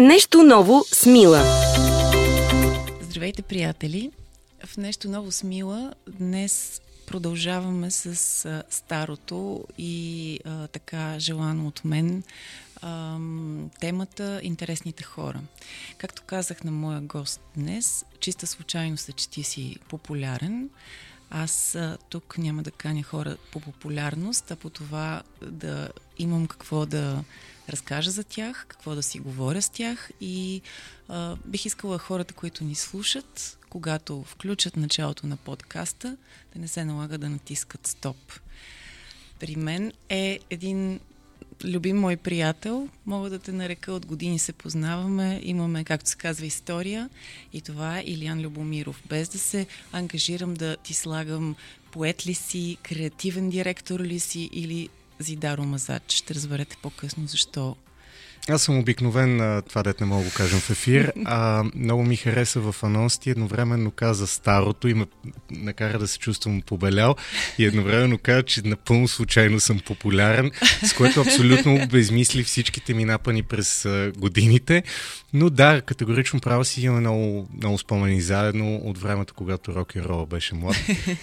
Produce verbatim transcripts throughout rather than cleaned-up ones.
Нещо ново с Мила. Здравейте, приятели! В Нещо ново с Мила днес продължаваме с а, старото и а, така желано от мен а, темата интересните хора. Както казах на моя гост днес, чиста случайност е, че ти си популярен. Аз а, тук няма да каня хора по популярност, а по това да имам какво да разкажа за тях, какво да си говоря с тях и а, бих искала хората, които ни слушат, когато включат началото на подкаста, да не се налага да натискат стоп. При мен е един любим мой приятел, мога да те нарека, от години се познаваме, имаме, както се казва, история, и това е Илиян Любомиров. Без да се ангажирам да ти слагам поет ли си, креативен директор ли си или за Даро Мазач. Ще разберете по-късно защо. Аз съм обикновен, това дет не мога да го кажем в ефир. А, много ми хареса в анонс ти, едновременно каза старото и ме накара да се чувствам побелял и едновременно каза, че напълно случайно съм популярен, с което абсолютно обезмисли всичките ми напани през годините. Но да, категорично право си, имаме много, много спомени заедно от времето, когато рок и рол беше млад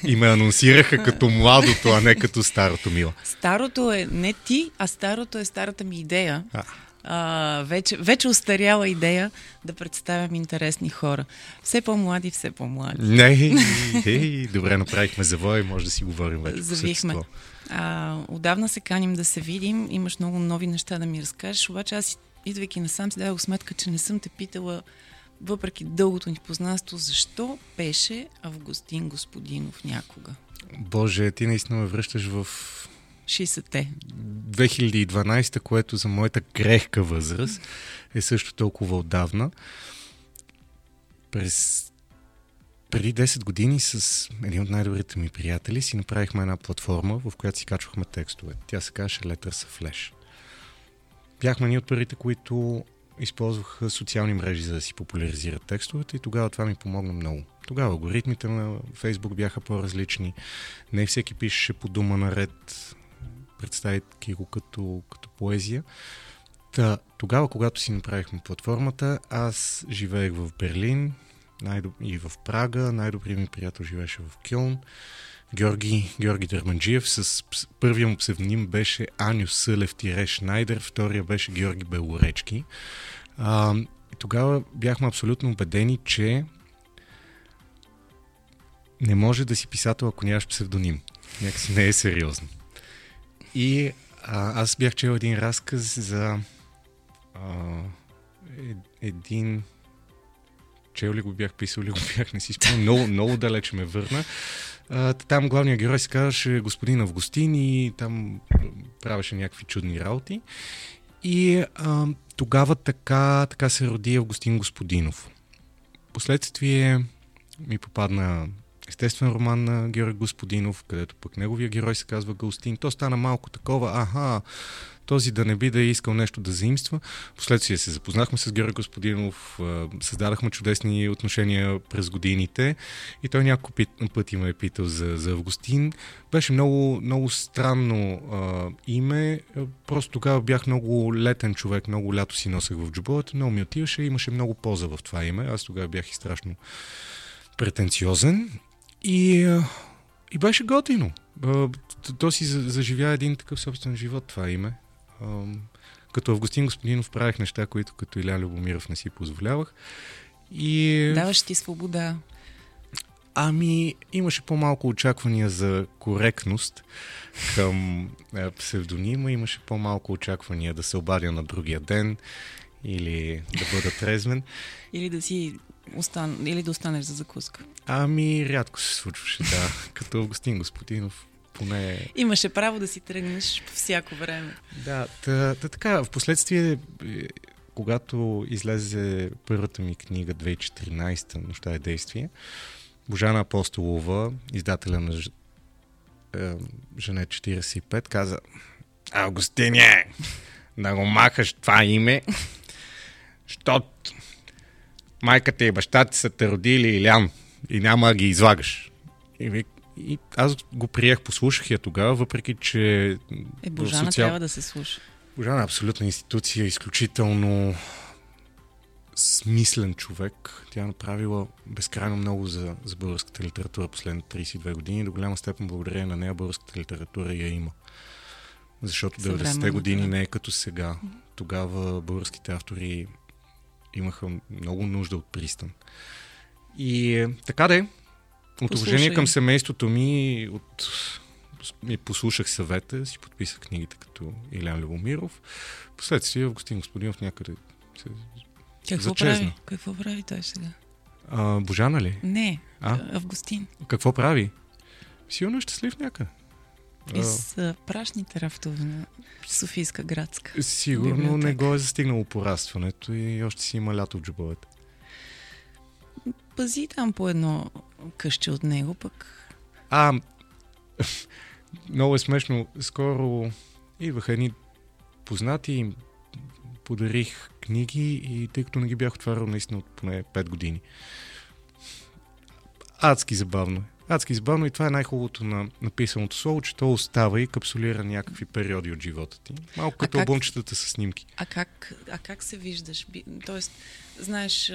и ме анонсираха като младото, а не като старото, Мила. Старото е не ти, а старото е старата ми идея. А. Uh, вече, вече устаряла идея да представям интересни хора. Все по-млади, все по-млади. Не, не, добре, направихме завоя и може да си говорим вече. Завихме. Uh, отдавна се каним да се видим. Имаш много нови неща да ми разкажеш. Обаче аз, идвайки насам, си дадох сметка, че не съм те питала, въпреки дългото ни познанство, защо пеше Августин Господинов някога. Боже, ти наистина ме връщаш в шейсетте. две хиляди и дванадесета, което за моята крехка възраст е също толкова отдавна. През преди десет години с един от най-добрите ми приятели си направихме една платформа, в която си качвахме текстове. Тя се казваше Letters Flash. Бяхме ние от първите, които използваха социални мрежи, за да си популяризират текстовете, и тогава това ми помогна много. Тогава алгоритмите на Facebook бяха по-различни. Не всеки пишеше по дума наред, представяйки го като, като поезия. Та, тогава, когато си направихме платформата, аз живеех в Берлин най-доб... и в Прага. Най-добрият ми приятел живееше в Кьолн. Георги, Георги Дърманджиев, с първия му псевдоним беше Аню Сълевти Шнайдер, втория беше Георги Белоречки. А, и тогава бяхме абсолютно убедени, че не може да си писател, ако нямаш псевдоним. Някакси не е сериозно. И а, аз бях чел един разказ за а, е, един... Чел ли го бях, писал ли го бях, не си спомням. Много, много далече ме върна. А, там главният герой се казваше господин Августин и там правеше някакви чудни работи. И а, тогава така, така се роди Августин Господинов. Впоследствие ми попадна естествен роман на Георги Господинов, където пък неговия герой се казва Гаустин. То стана малко такова, аха, този да не би да е искал нещо да заимства. Впоследствие се запознахме с Георги Господинов, създадахме чудесни отношения през годините и той няколко пъти ме е питал за, за Августин. Беше много, много странно а, име. Просто тогава бях много летен човек, много лято си носех в джобовете, много ми отиваше, имаше много полза в това име. Аз тогава бях и страшно претенциозен. И, и беше готино. То си заживя един такъв собствен живот, това име. Като Августин Господинов правих неща, които като Илиян Любомиров не си позволявах. И... Даваш ти свобода. Ами, имаше по-малко очаквания за коректност към псевдонима, имаше по-малко очаквания да се обадя на другия ден или да бъда трезвен. Или да си... Остан... Или да останеш за закуска? Ами, рядко се случваше, да. Като Августин Господинов, поне... Имаше право да си тръгнеш по всяко време. Да, да, да, така. Впоследствие, когато излезе първата ми книга, две хиляди и четиринадесета, Нощта е действие, Божана Апостолова, издателя на Ж... е, Жене четиридесет и пет, каза: Августине, да го махаш това име, защото майката и бащата са те родили, Илиян, и няма да ги излагаш. И, и аз го приех, послушах я тогава, въпреки че... Е, Божана социал... трябва да се слуша. Божана е абсолютна институция, изключително смислен човек. Тя е направила безкрайно много за, за българската литература последните трийсет и две години. До голяма степен благодарение на нея българската литература я има. Защото деветдесетте години не е като сега. Тогава българските автори имаха много нужда от пристан. И така да е. От уважение към семейството ми, от... и послушах съвета, си подписах книгите като Илиян Любомиров. Впоследствие Августин Господинов някъде се какво зачезна. Прави? Какво прави той сега? А, Божана ли? Не, а? Августин. Какво прави? Сигурно е щастлив някъде. Из а... прашните рафтове на Софийска градска. Сигурно библиотека. Не го е застигнало порастването и още си има лято в джобовете. Пази там по едно къще от него, пък... А... Много е смешно. Скоро идваха едни познати, им подарих книги и тъй като не ги бях отварял наистина от поне пет години. Адски забавно. Адски забавно и това е най-хубавото на написаното слово, че то остава и капсулира някакви периоди от живота ти. Малко като как... обумчетата с снимки. А как, а как се виждаш? Тоест, знаеш,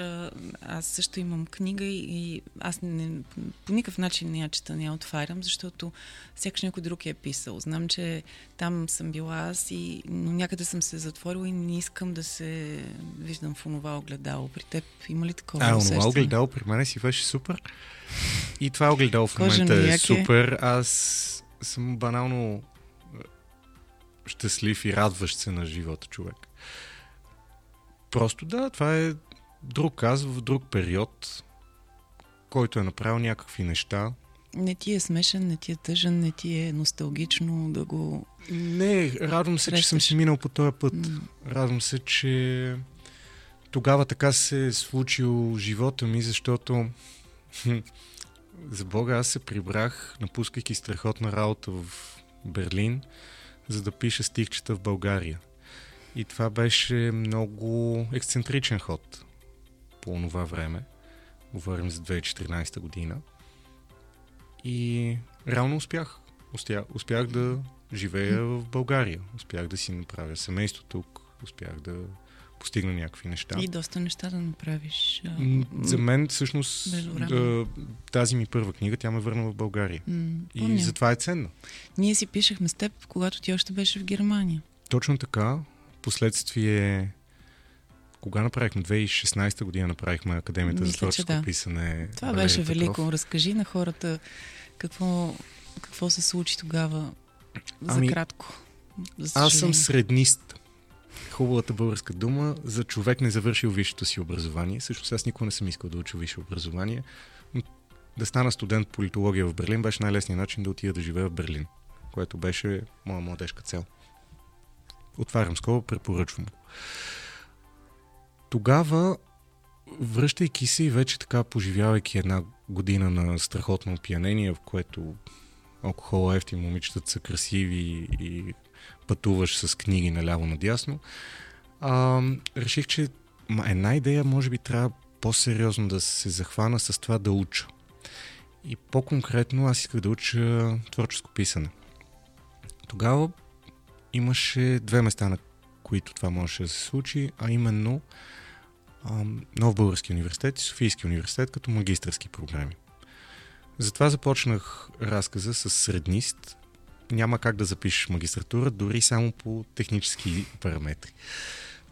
аз също имам книга и аз не, по никакъв начин не я чета, не я отварям, защото сякаш някой друг я е писал. Знам, че там съм била аз, и, но някъде съм се затворила и не искам да се виждам в онова огледало. При теб има ли такова усещане? А, онова огледало при мен си беше супер. И това огледало в момента е супер. Аз съм банално щастлив и радващ се на живота човек. Просто да, това е друг аз в друг период, който е направил някакви неща. Не ти е смешен, не ти е тъжен, не ти е носталгично да го... Не, радвам се, срещаш. Че съм си минал по този път. Mm. Радвам се, че тогава така се е случил живота ми, защото за Бога аз се прибрах, напускайки страхотна работа в Берлин, за да пиша стихчета в България. И това беше много ексцентричен ход по това време. Говорим за две хиляди и четиринайсета година. И реално успях. Успях, успях да живея в България. Успях да си направя семейство тук. Успях да постигна някакви неща. И доста неща да направиш. А... За мен всъщност тази ми първа книга, тя ме върна в България. М, и затова е ценна. Ние си пишехме с теб, когато ти още беше в Германия. Точно така. Последствие, кога направихме? две хиляди и шестнайсета година направихме Академията Мисля, за творческо да. писане. Това Валери беше Петров. Велико. Разкажи на хората какво, какво се случи тогава за ами, кратко. За аз съм среднист. Хубавата българска дума за човек не завършил висшето си образование. Всъщност аз никога не съм искал да уча висше образование. Да стана студент политология в Берлин беше най-лесният начин да отида да живея в Берлин, което беше моя младежка цел. Отварям скоро, препоръчвам. Тогава, връщайки се и вече така поживявайки една година на страхотно опиянение, в което алкохола ефтин, момичетата са красиви и пътуваш с книги наляво-надясно, а, реших, че една идея може би трябва по-сериозно да се захвана с това да уча. И по-конкретно аз исках да уча творческо писане. Тогава имаше две места, на които това можеше да се случи, а именно Новобългарския университет и Софийския университет като магистърски програми. Затова започнах разказа с среднист. Няма как да запишеш магистратура, дори само по технически параметри.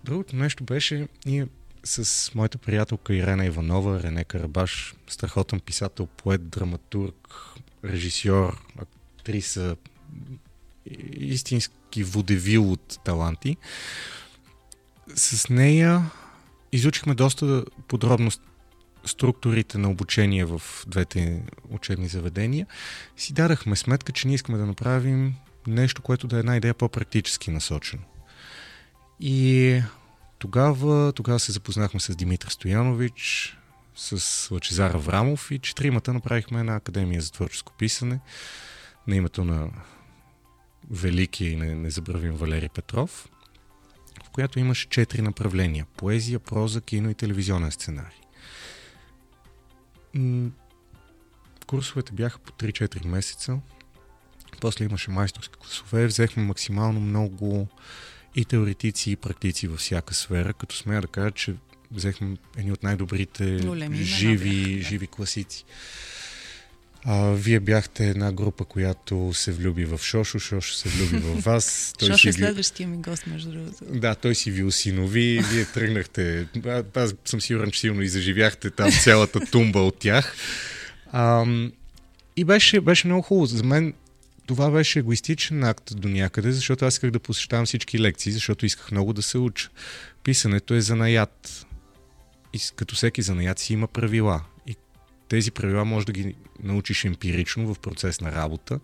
Другото нещо беше ние с моята приятелка Ирена Иванова, Рене Карбаш, страхотен писател, поет, драматург, режисьор, актриса, истински водевил от таланти. С нея изучихме доста подробно структурите на обучение в двете учебни заведения. Си дадахме сметка, че ние искаме да направим нещо, което да е една идея по-практически насочено. И тогава, тогава се запознахме с Димитър Стоянович, с Лъчезар Аврамов и четиримата направихме една Академия за творческо писане на името на велики и незабравим Валери Петров, в която имаше четири направления. Поезия, проза, кино и телевизионен сценарий. Курсовете бяха по три-четири месеца. После имаше майсторски класове. Взехме максимално много и теоретици, и практици във всяка сфера, като смея да кажа, че взехме едни от най-добрите живи, живи класици. А, вие бяхте една група, която се влюби в Шошо, Шошо се влюби в вас. Той Шошо е следващия ми гост, между другото. Да, той си ви осинови, вие тръгнахте. А, аз съм сигурен, че силно и заживяхте там цялата тумба от тях. А, и беше, беше много хубаво. За мен това беше егоистичен акт до някъде, защото аз исках да посещавам всички лекции, защото исках много да се уча. Писането е занаят. И като всеки занаят си има правила. Тези правила можеш да ги научиш емпирично в процес на работа.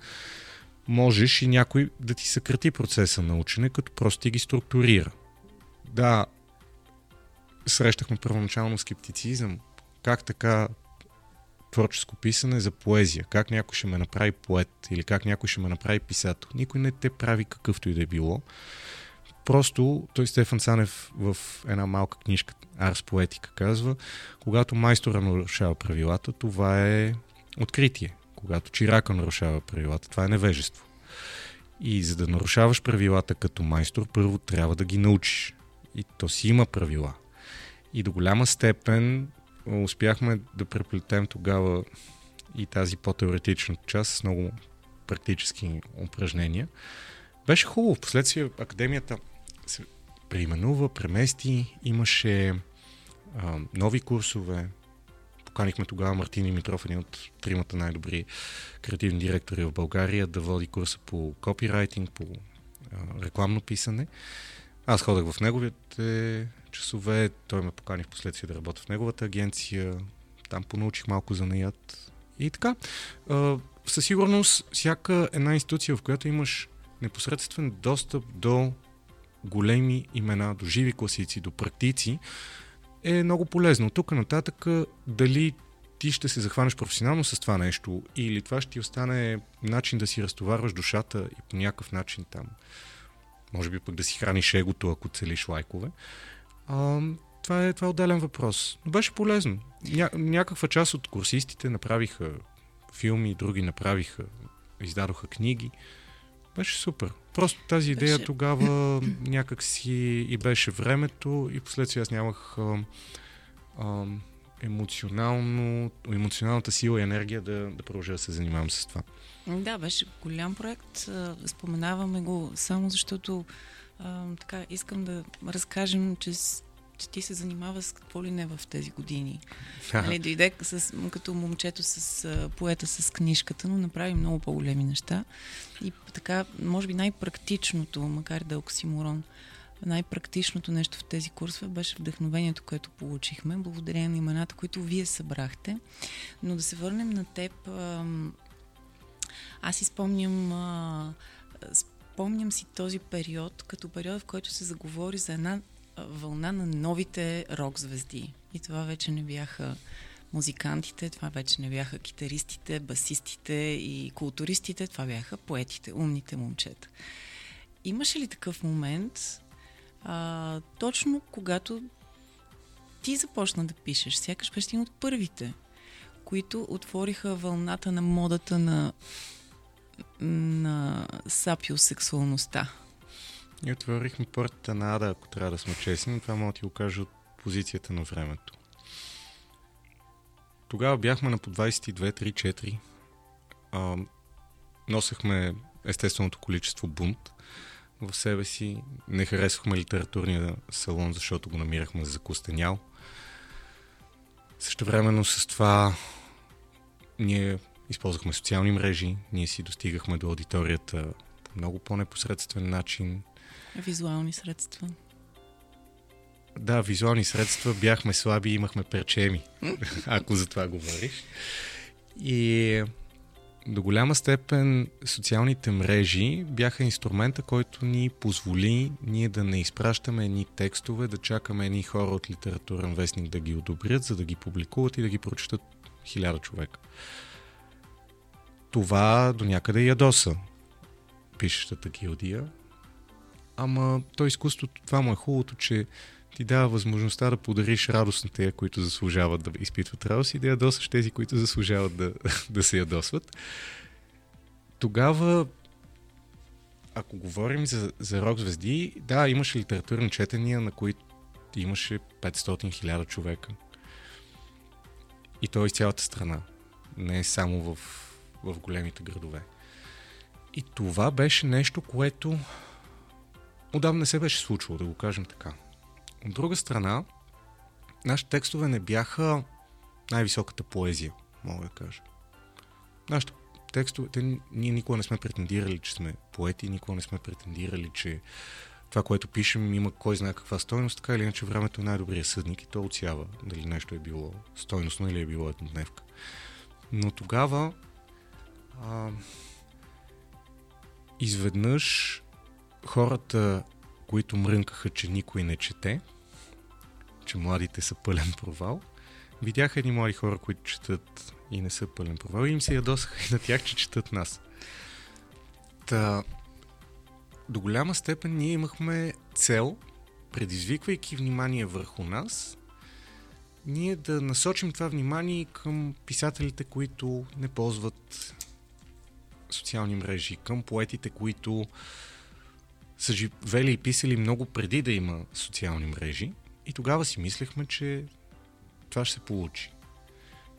Можеш и някой да ти съкрати процеса на учене, като просто ти ги структурира. Да, срещахме първоначално скептицизъм. Как така творческо писане за поезия? Как някой ще ме направи поет? Или как някой ще ме направи писател? Никой не те прави какъвто и да е било. Просто той Стефан Санев в една малка книжка Арс Поетика казва, когато майстора нарушава правилата, това е откритие. Когато чирака нарушава правилата, това е невежество. И за да нарушаваш правилата като майстор, първо трябва да ги научиш. И то си има правила. И до голяма степен успяхме да преплетем тогава и тази по-теоретична част с много практически упражнения. Беше хубаво. Впоследствие академията се преименува, премести, имаше а, нови курсове. Поканихме тогава Мартин Митров, един от тримата най-добри креативни директори в България, да води курса по копирайтинг, по а, рекламно писане. Аз ходах в неговите часове, той ме покани впоследствие да работя в неговата агенция, там понаучих малко занаят и така. А, със сигурност всяка една институция, в която имаш непосредствен достъп до големи имена, до живи класици, до практици, е много полезно. Тук нататък дали ти ще се захванеш професионално с това нещо или това ще ти остане начин да си разтоварваш душата и по някакъв начин там, може би пък да си храниш егото, ако целиш лайкове. А, това, е, това е отделен въпрос. Но беше полезно. Ня, някаква част от курсистите направиха филми, други направиха, издадоха книги. Беше супер. Просто тази идея беше... тогава някак си и беше времето и последствие аз нямах а, а, емоционално, емоционалната сила и енергия да, да продължа да се занимавам с това. Да, беше голям проект. Споменаваме го само защото а, така, искам да разкажем, че, че ти се занимава с какво ли не в тези години. Нали, дойде с, като момчето с поета с книжката, но направи много по-големи неща. И така, може би най-практичното, макар да е оксиморон, най-практичното нещо в тези курсове беше вдъхновението, което получихме, благодарение на имената, които вие събрахте. Но да се върнем на теб, аз изпомням спомням си този период, като период, в който се заговори за една вълна на новите рок-звезди. И това вече не бяха музикантите, това вече не бяха китаристите, басистите и културистите, това бяха поетите, умните момчета. Имаше ли такъв момент, а, точно когато ти започна да пишеш, сякаш беше един от първите, които отвориха вълната на модата на, на сапиосексуалността? Ние отворихме портата на Ада, ако трябва да сме честни, това мога да ти го кажа от позицията на времето. Тогава бяхме на по двайсет и две, три, четири. А, носехме естественото количество бунт в себе си. Не харесвахме литературния салон, защото го намирахме за закостенял. Същевременно с това ние използвахме социални мрежи, ние си достигахме до аудиторията по много по-непосредствен начин. Визуални средства. Да, визуални средства, бяхме слаби, имахме перчеми, ако за това говориш. И до голяма степен социалните мрежи бяха инструмента, който ни позволи ние да не изпращаме едни текстове, да чакаме едни хора от литературен вестник да ги одобрят, за да ги публикуват и да ги прочитат хиляда човека. Това до някъде ядоса пишещата гилдия. Ама то изкуството, това му е хубавото, че ти дава възможността да подариш радост на тези, които заслужават да изпитват радост и да ядосаш тези, които заслужават да, да се ядосват. Тогава, ако говорим за, за рок-звезди, да, имаше литературни четения, на които имаше петстотин хиляди човека. И то из цялата страна. Не само в, в големите градове. И това беше нещо, което отдавна не се беше случило, да го кажем така. От друга страна, нашите текстове не бяха най-високата поезия, мога да кажа. Нашите текстове, те, ние никога не сме претендирали, че сме поети, никога не сме претендирали, че това, което пишем, има кой знае каква стойност, така или иначе времето е най-добрият съдник и то отсява дали нещо е било стойностно или е било еднодневка. Но тогава а, изведнъж хората, които мрънкаха, че никой не чете, че младите са пълен провал, видяха едни млади хора, които четат и не са пълен провал и им се ядосаха и на тях, че четат нас. Та, до голяма степен ние имахме цел, предизвиквайки внимание върху нас, ние да насочим това внимание към писателите, които не ползват социални мрежи, към поетите, които са живели и писали много преди да има социални мрежи. И тогава си мислехме, че това ще се получи.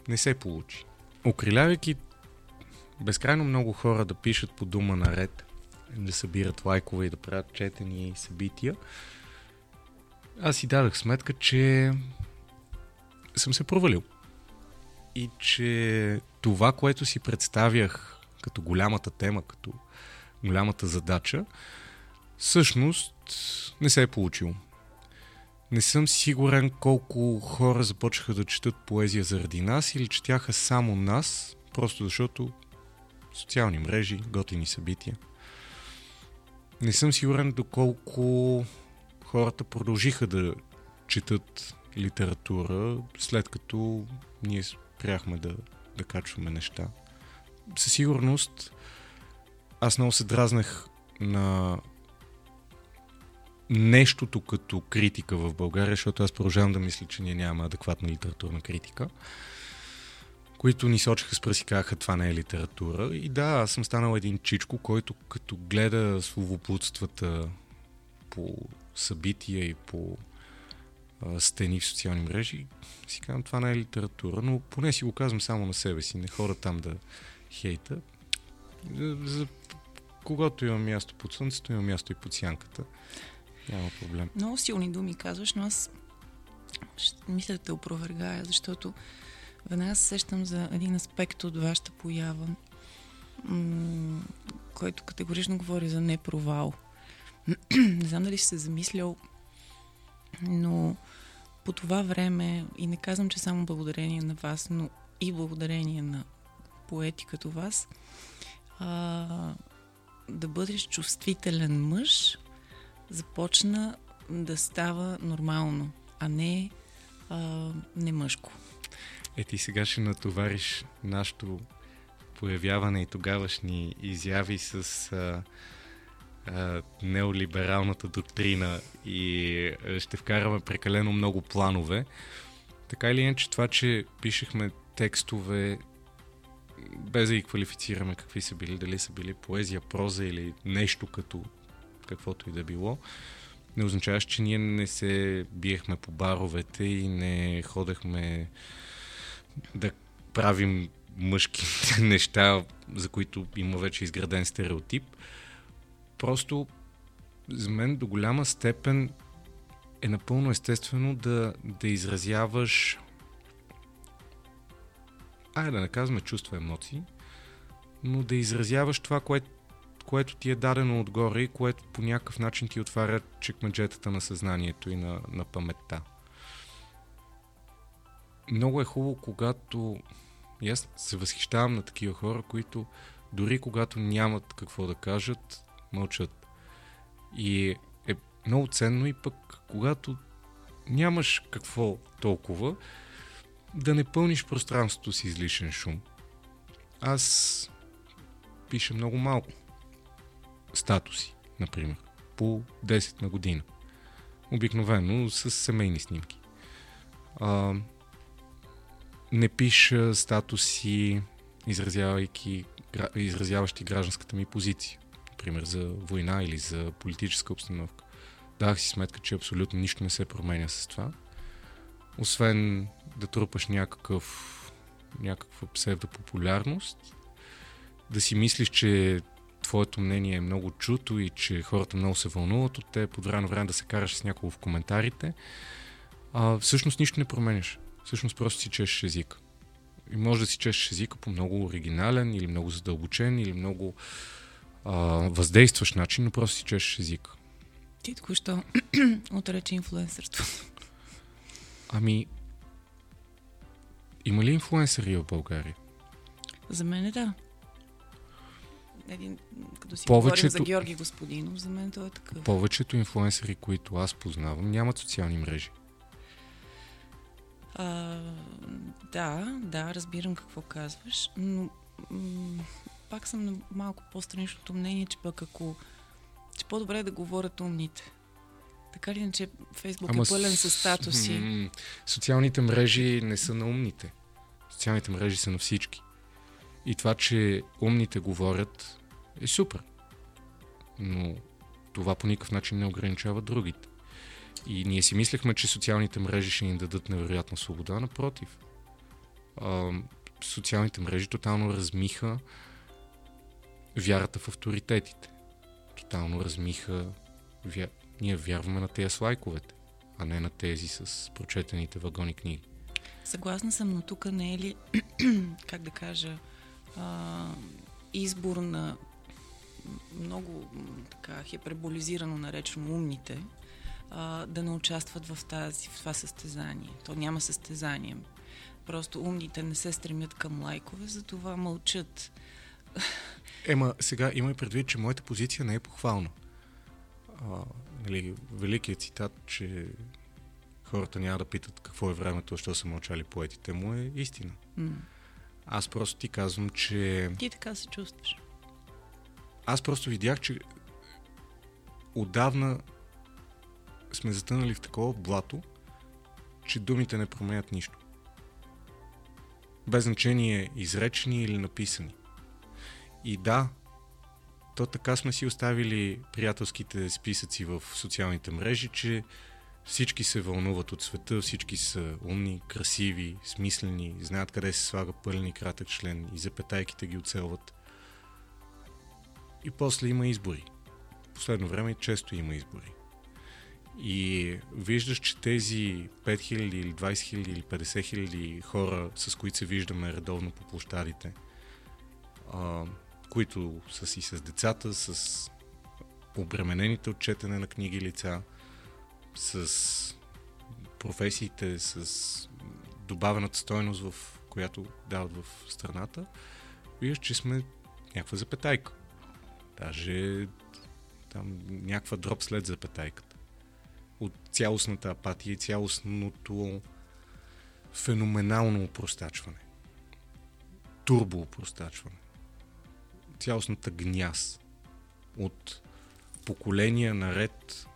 Не се получи. Окрилявайки безкрайно много хора да пишат по дума наред, да събират лайкове и да правят четения и събития, аз си дадах сметка, че съм се провалил. И че това, което си представях като голямата тема, като голямата задача, всъщност не се е получило. Не съм сигурен колко хора започнаха да четат поезия заради нас или четяха само нас, просто защото социални мрежи, готини събития. Не съм сигурен доколко хората продължиха да четат литература, след като ние спряхме да, да качваме неща. Със сигурност аз много се дразнах на нещото като критика в България, защото аз продължавам да мисля, че ние нямаме адекватна литературна критика, които ни сочиха с пръси, казаха, това не е литература. И да, аз съм станал един чичко, който като гледа словоблудствата по събития и по а, стени в социални мрежи, си казвам, това не е литература, но поне си го казвам само на себе си, не хора там да хейта. За, за когато има място под слънцето, има място и под сянката. Няма проблем. Много силни думи казваш, но аз ще мисля да те опровергая, защото веднага се сещам за един аспект от вашата поява, м- който категорично говори за непровал. Не знам дали си се замислял, но по това време, и не казвам, че само благодарение на вас, но и благодарение на поети като вас, а- да бъдеш чувствителен мъж започна да става нормално, а не а, не мъжко. Е, ти сега ще натовариш нашето появяване и тогавашни изяви с а, а, неолибералната доктрина и ще вкараме прекалено много планове. Така или иначе, това, че пишехме текстове без да ги квалифицираме какви са били, дали са били поезия, проза или нещо като каквото и да било, не означаваше, че ние не се биехме по баровете и не ходехме да правим мъжки неща, за които има вече изграден стереотип. Просто за мен до голяма степен е напълно естествено да, да изразяваш, айде да не казваме чувства, емоции, но да изразяваш това, което което ти е дадено отгоре и което по някакъв начин ти отваря чекмеджетата на съзнанието и на, на паметта. Много е хубаво, когато и аз се възхищавам на такива хора, които дори когато нямат какво да кажат, мълчат. И е много ценно и пък когато нямаш какво толкова, да не пълниш пространството с излишен шум. Аз пиша много малко статуси, например, по десет на година. Обикновено с семейни снимки. А, не пиша статуси, изразявайки, изразяващи гражданската ми позиция. Например, за война или за политическа обстановка. Дах си сметка, че абсолютно нищо не се променя с това. Освен да трупаш някакъв, някаква псевдопопулярност, да си мислиш, че твоето мнение е много чуто и че хората много се вълнуват от те, под време на време да се караш с някого в коментарите. А, всъщност нищо не променяш. Всъщност просто си чешеш езика. И може да си чешеш езика по много оригинален или много задълбочен или много а, въздействащ начин, но просто си чешеш езика. Ти току-що отрече инфлуенсърството. Ами, има ли инфлуенсъри в България? За мен да. Един, като си повечето, говорим за Георги Господинов, за мен той е такъв. Повечето инфлуенсъри, които аз познавам, нямат социални мрежи. А, да, да, разбирам какво казваш, но м- пак съм на малко по-страничното мнение, че пък ако че по-добре е да говорят умните. Така ли, че Фейсбук Ама е пълен с статуси? М- социалните мрежи не са на умните. Социалните мрежи са на всички. И това, че умните говорят, е супер. Но това по никакъв начин не ограничава другите. И ние си мислехме, че социалните мрежи ще ни дадат невероятна свобода. Напротив. А, социалните мрежи тотално размиха вярата в авторитетите. Тотално размиха... Вя... Ние вярваме на тези с лайковете, а не на тези с прочетените вагони книги. Съгласна съм, но тук не е ли, как да кажа, а, избор на много така хиперболизирано наречено умните, а, да не участват в, тази, в това състезание. То няма състезание. Просто умните не се стремят към лайкове, затова мълчат. Ема сега имай предвид, че моята позиция не е похвална. А, нали, великият цитат, че хората няма да питат какво е времето, защо са мълчали поетите му, е истина. Mm. Аз просто ти казвам, че... Ти така се чувстваш. Аз просто видях, че отдавна сме затънали в такова блато, че думите не променят нищо. Без значение изречени или написани. И да, то така сме си оставили приятелските списъци в социалните мрежи, че всички се вълнуват от света, всички са умни, красиви, смислени, знаят къде се слага пълен и кратък член и запетайките ги оцелват. И после има избори. Последно време често има избори. И виждаш, че тези пет хиляди или двайсет хиляди или петдесет хиляди хора, с които се виждаме редовно по площадите, които са си с децата, с обременените от четене на книги лица, с професиите, с добавената стойност, в която дават в страната, виждаш, че сме някаква запетайка. Даже там някаква дроп след запетайката. От цялостната апатия и цялостното феноменално опростачване. Турбоопростачване. Цялостната гняз от поколения наред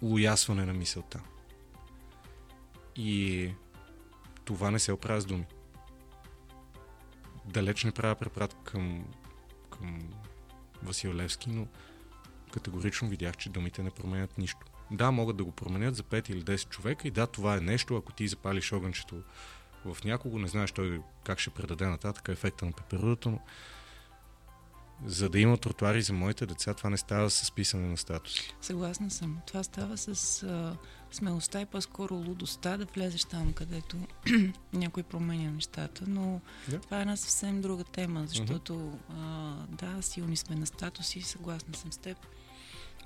уясване на мисълта. И това не се оправя с думи. Далеч не правя препратка към, към Васил Левски, но категорично видях, че думите не променят нищо. Да, могат да го променят за пет или десет човека и да, това е нещо, ако ти запалиш огънчето в някого, не знаеш той как ще предаде нататък ефекта на пеперудата, но за да има тротуари за моите деца, това не става с писане на статуси. Съгласна съм. Това става с а, смелостта и по-скоро лудостта да влезеш там, където някой променя нещата, но yeah. това е една съвсем друга тема, защото mm-hmm. а, да, силни сме на статуси, съгласна съм с теб.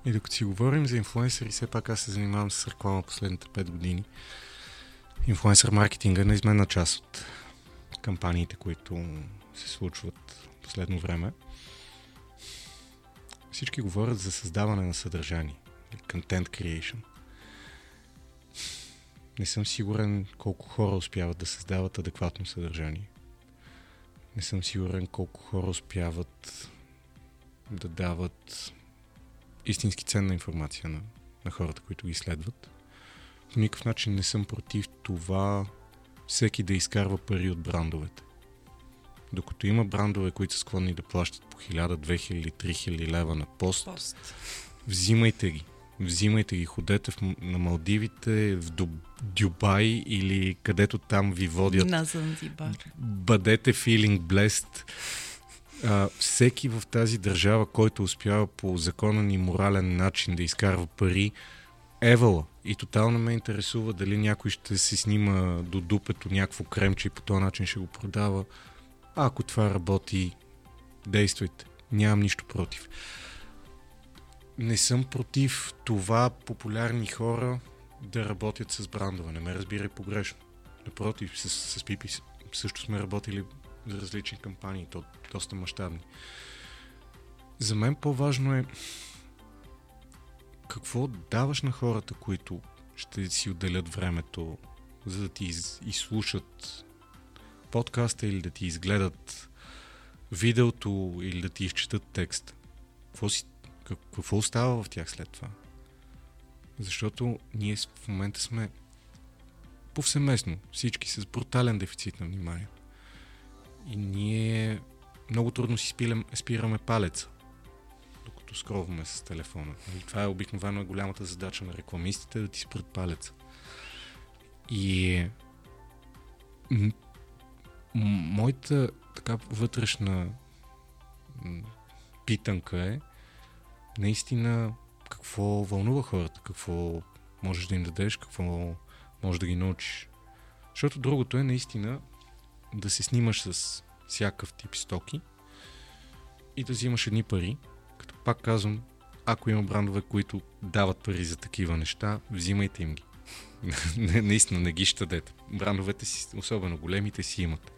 И докато си говорим за инфлуенсъри, все пак аз се занимавам с реклама последните пет години. Инфлуенсър маркетинга е неизменна част от кампаниите, които се случват в последно време. Всички говорят за създаване на съдържание, content creation. Не съм сигурен колко хора успяват да създават адекватно съдържание. Не съм сигурен колко хора успяват да дават истински ценна информация на, на хората, които ги следват. По никакъв начин не съм против това всеки да изкарва пари от брандовете. Докато има брандове, които са склонни да плащат по хиляда, две хиляди, три хиляди лева на пост, пост. взимайте ги. Взимайте ги, ходете в, на Малдивите, в Дубай или където там ви водят. На Занзибар. Бъдете feeling blessed. А, всеки в тази държава, който успява по законен и морален начин да изкарва пари, евала. И тотално ме интересува дали някой ще си снима до дупето някакво кремче и по този начин ще го продава. А ако това работи, действайте. Нямам нищо против. Не съм против това популярни хора да работят с брандове. Не ме разбирай погрешно. Напротив, с, с ПИПИС също сме работили за различни кампании, то доста мащабни. За мен по-важно е какво даваш на хората, които ще си отделят времето, за да ти из, изслушат подкаста или да ти изгледат видеото или да ти изчетат текста. Какво си Какво остава в тях след това? Защото ние в момента сме повсеместно, всички с брутален дефицит на внимание. И ние много трудно си спираме, спираме палеца, докато скроваме с телефона. И това е обикновено голямата задача на рекламистите, да ти спрат палеца. И м- моята така вътрешна питанка е наистина, какво вълнува хората, какво можеш да им дадеш, какво можеш да ги научиш. Защото другото е наистина да се снимаш с всякакъв тип стоки и да взимаш едни пари. Като пак казвам, ако има брандове, които дават пари за такива неща, взимайте им ги. Наистина, не ги щадете. Брандовете си, особено големите, си имат.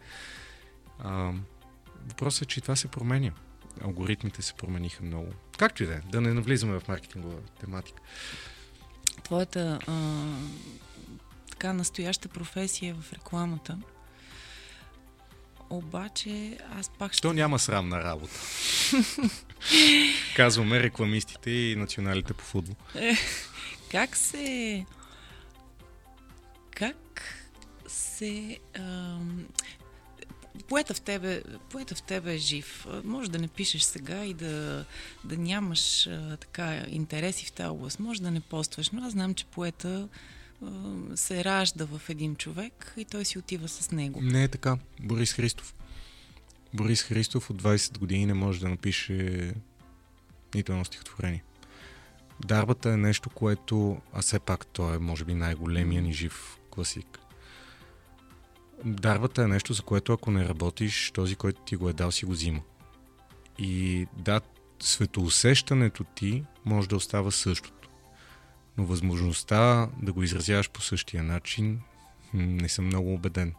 А, въпросът е, че това се променя. Алгоритмите се промениха много. Както и да е, да не навлизаме в маркетингова тематика. Твоята а, така настояща професия е в рекламата. Обаче аз пак ще... То няма срамна работа. Казваме рекламистите и националите по футбол. Как се... Как се... А... Поета в тебе, поета в тебе е жив. Може да не пишеш сега и да, да нямаш а, така интереси в тази област. Може да не постваш, но аз знам, че поета а, се ражда в един човек и той си отива с него. Не е така. Борис Христов. Борис Христов от двайсет години не може да напише нито едно стихотворение. Дарбата е нещо, което, а все пак той е може би най-големия ни жив класик. Дарбата е нещо, за което ако не работиш, този, който ти го е дал, си го взима. И да, светоусещането ти може да остава същото. Но възможността да го изразяваш по същия начин, не съм много убеден.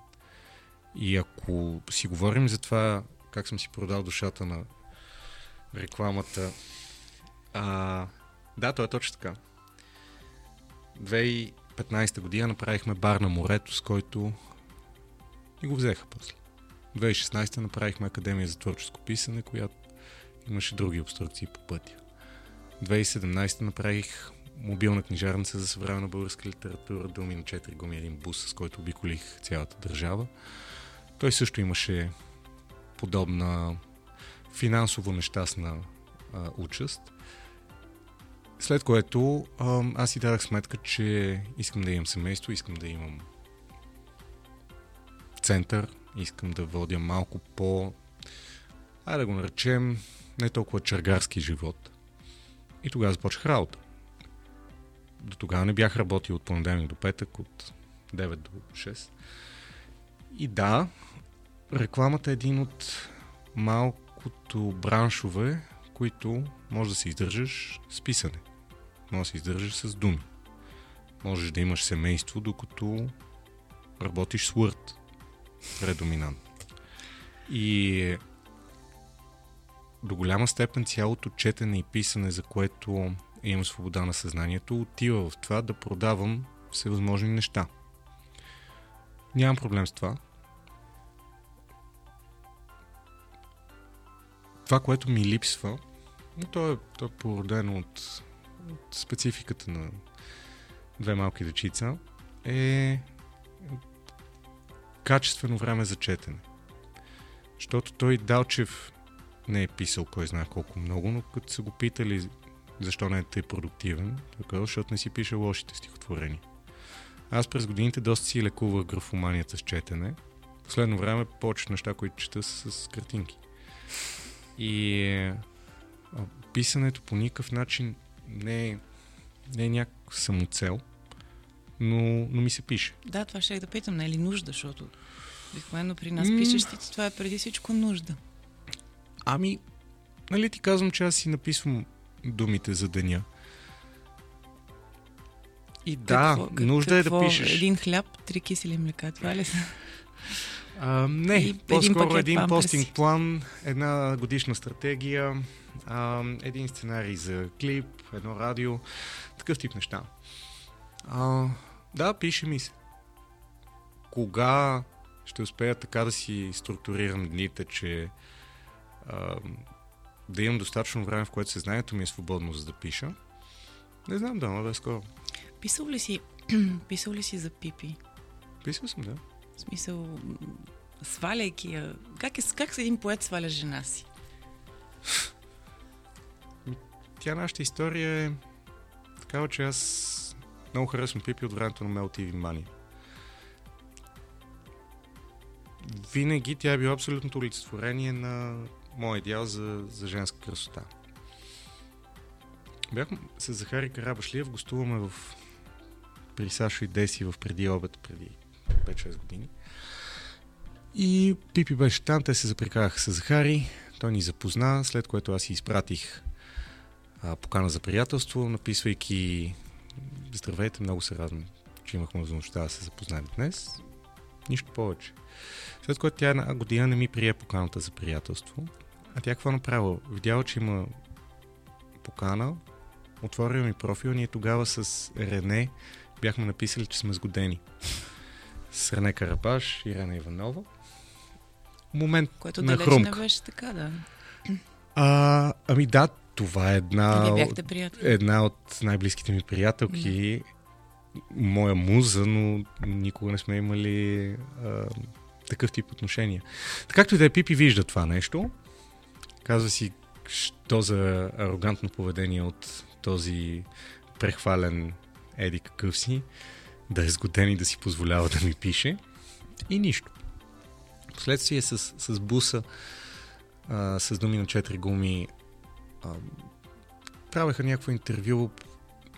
И ако си говорим за това, как съм си продал душата на рекламата, а, да, то е точно така. две хиляди и петнайсета година направихме бар на морето, с който и го взеха после. две хиляди и шестнайсета направихме Академия за творческо писане, която имаше други обструкции по пътя. две хиляди и седемнайсета направих мобилна книжарница за съвременна българска литература, думи на четири гуми, един бус, с който обиколих цялата държава. Той също имаше подобна финансово нещастна а, участ. След което а, аз си дадах сметка, че искам да имам семейство, искам да имам център, искам да водя малко по, а да го наречем, не толкова чаргарски живот. И тогава започнах работа. До тогава не бях работил от понеделник до петък, от девет до шест. И да, рекламата е един от малкото браншове, които може да се издържаш с писане. Може да се издържаш с думи. Можеш да имаш семейство, докато работиш с Word. Предоминант. И до голяма степен цялото четене и писане, за което имам свобода на съзнанието, отива в това да продавам всевъзможни неща. Нямам проблем с това. Това, което ми липсва, но то е, то е породено от, от спецификата на две малки дечица, е качествено време за четене. Защото той Далчев не е писал кой знае колко много, но като са го питали защо не е тъй продуктивен, така, защото не си пише лошите стихотворения. Аз през годините доста си лекувах графоманията с четене. Последно време повече неща, които чета, са с картинки. И писането по никакъв начин не е, не е някакъв самоцел, но, но ми се пише. Да, това ще да питам, не е ли нужда, защото обикновено при нас mm. пишещите, това е преди всичко нужда. Ами, нали ти казвам, че аз си написвам думите за деня. И да, какво, нужда какво, е да пишеш. Един хляб, три кисели млека, това ли са? А, не, и по-скоро един, един постинг план, една годишна стратегия, а, един сценарий за клип, едно радио, такъв тип неща. А, да, пише ми се. Кога ще успея така да си структурирам дните, че а, да имам достатъчно време, в което съзнанието ми е свободно, за да пиша? Не знам, да, но да е скоро. Писал ли си, писал ли си за Пипи? Писал съм, да. В смисъл, сваляйки я... Как, е, как с един поет сваля жена си? Тя, нашата история е такава, че аз много харесвам Пипи от времето на Мел Тиви Мани. Винаги тя е била абсолютното олицетворение на моя идеал за, за женска красота. Бяхме с Захари Карабашлиев, гостуваме в... при Сашо и Деси в преди обед, преди пет-шест години. И Пипи беше там, те се запрекаха с Захари, той ни запозна, след което аз си изпратих а, покана за приятелство, написвайки: "Здравейте, много се радвам, че имахме възможността да се запознаем днес." Нищо повече. След което тя една година не ми прие поканата за приятелство. А тя какво направила? Видяла, че има покана, отворила ми профил, ние тогава с Рене бяхме написали, че сме сгодени. С Рене Карбаш, Ирена Иванова. Момент на хрумка. Което далеч не беше така, да. А, ами да, това е една, една от най-близките ми приятелки. Mm. Моя муза, но никога не сме имали а, такъв тип отношения. Така както и да е, Пипи вижда това нещо. Казва си, що за арогантно поведение от този прехвален еди какъв си, да е сгоден и да си позволява да ми пише. И нищо. Впоследствие с, с буса, а, с думи на четири гуми, а, правеха някакво интервю.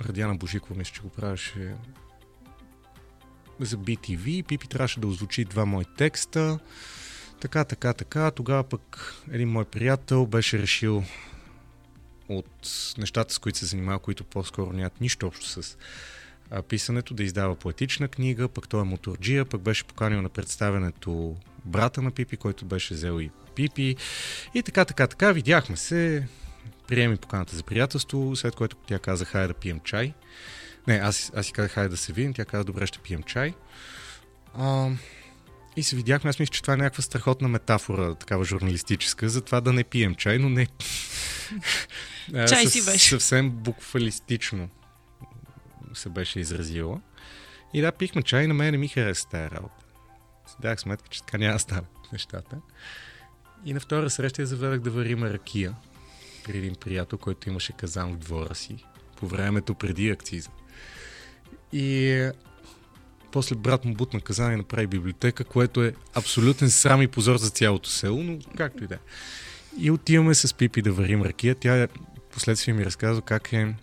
Радияна Божикова, мисля, че го правеше за би ти ви. Пипи трябваше да озвучи два мои текста. Така, така, така. Тогава пък един мой приятел беше решил от нещата, с които се занимава, които по-скоро нямат нищо общо с писането, да издава поетична книга, пък той е моторджия, пък беше поканил на представянето брата на Пипи, който беше взел и Пипи. И така, така, така, видяхме се, приеми поканата за приятелство, след което тя каза: "Хайде да пием чай." Не, аз, аз си казах: "Хайде да се видим." Тя каза: "Добре, ще пием чай." А, и се видяхме. Аз мисля, че това е някаква страхотна метафора, такава журналистическа, за това да не пием чай, но не... Чай си беше. Съвсем буквалистично се беше изразила. И да, пихме чай, на мен не ми хареса тая работа. Си дах сметка, че така няма да стават нещата. И на втора среща я заведах да варим ракия при един приятел, който имаше казан в двора си по времето преди акциза. И после брат му бутна казан и направи библиотека, което е абсолютен срам и позор за цялото село, но както и да. И отиваме с Пипи да варим ракия. Тя последствие ми разказва как е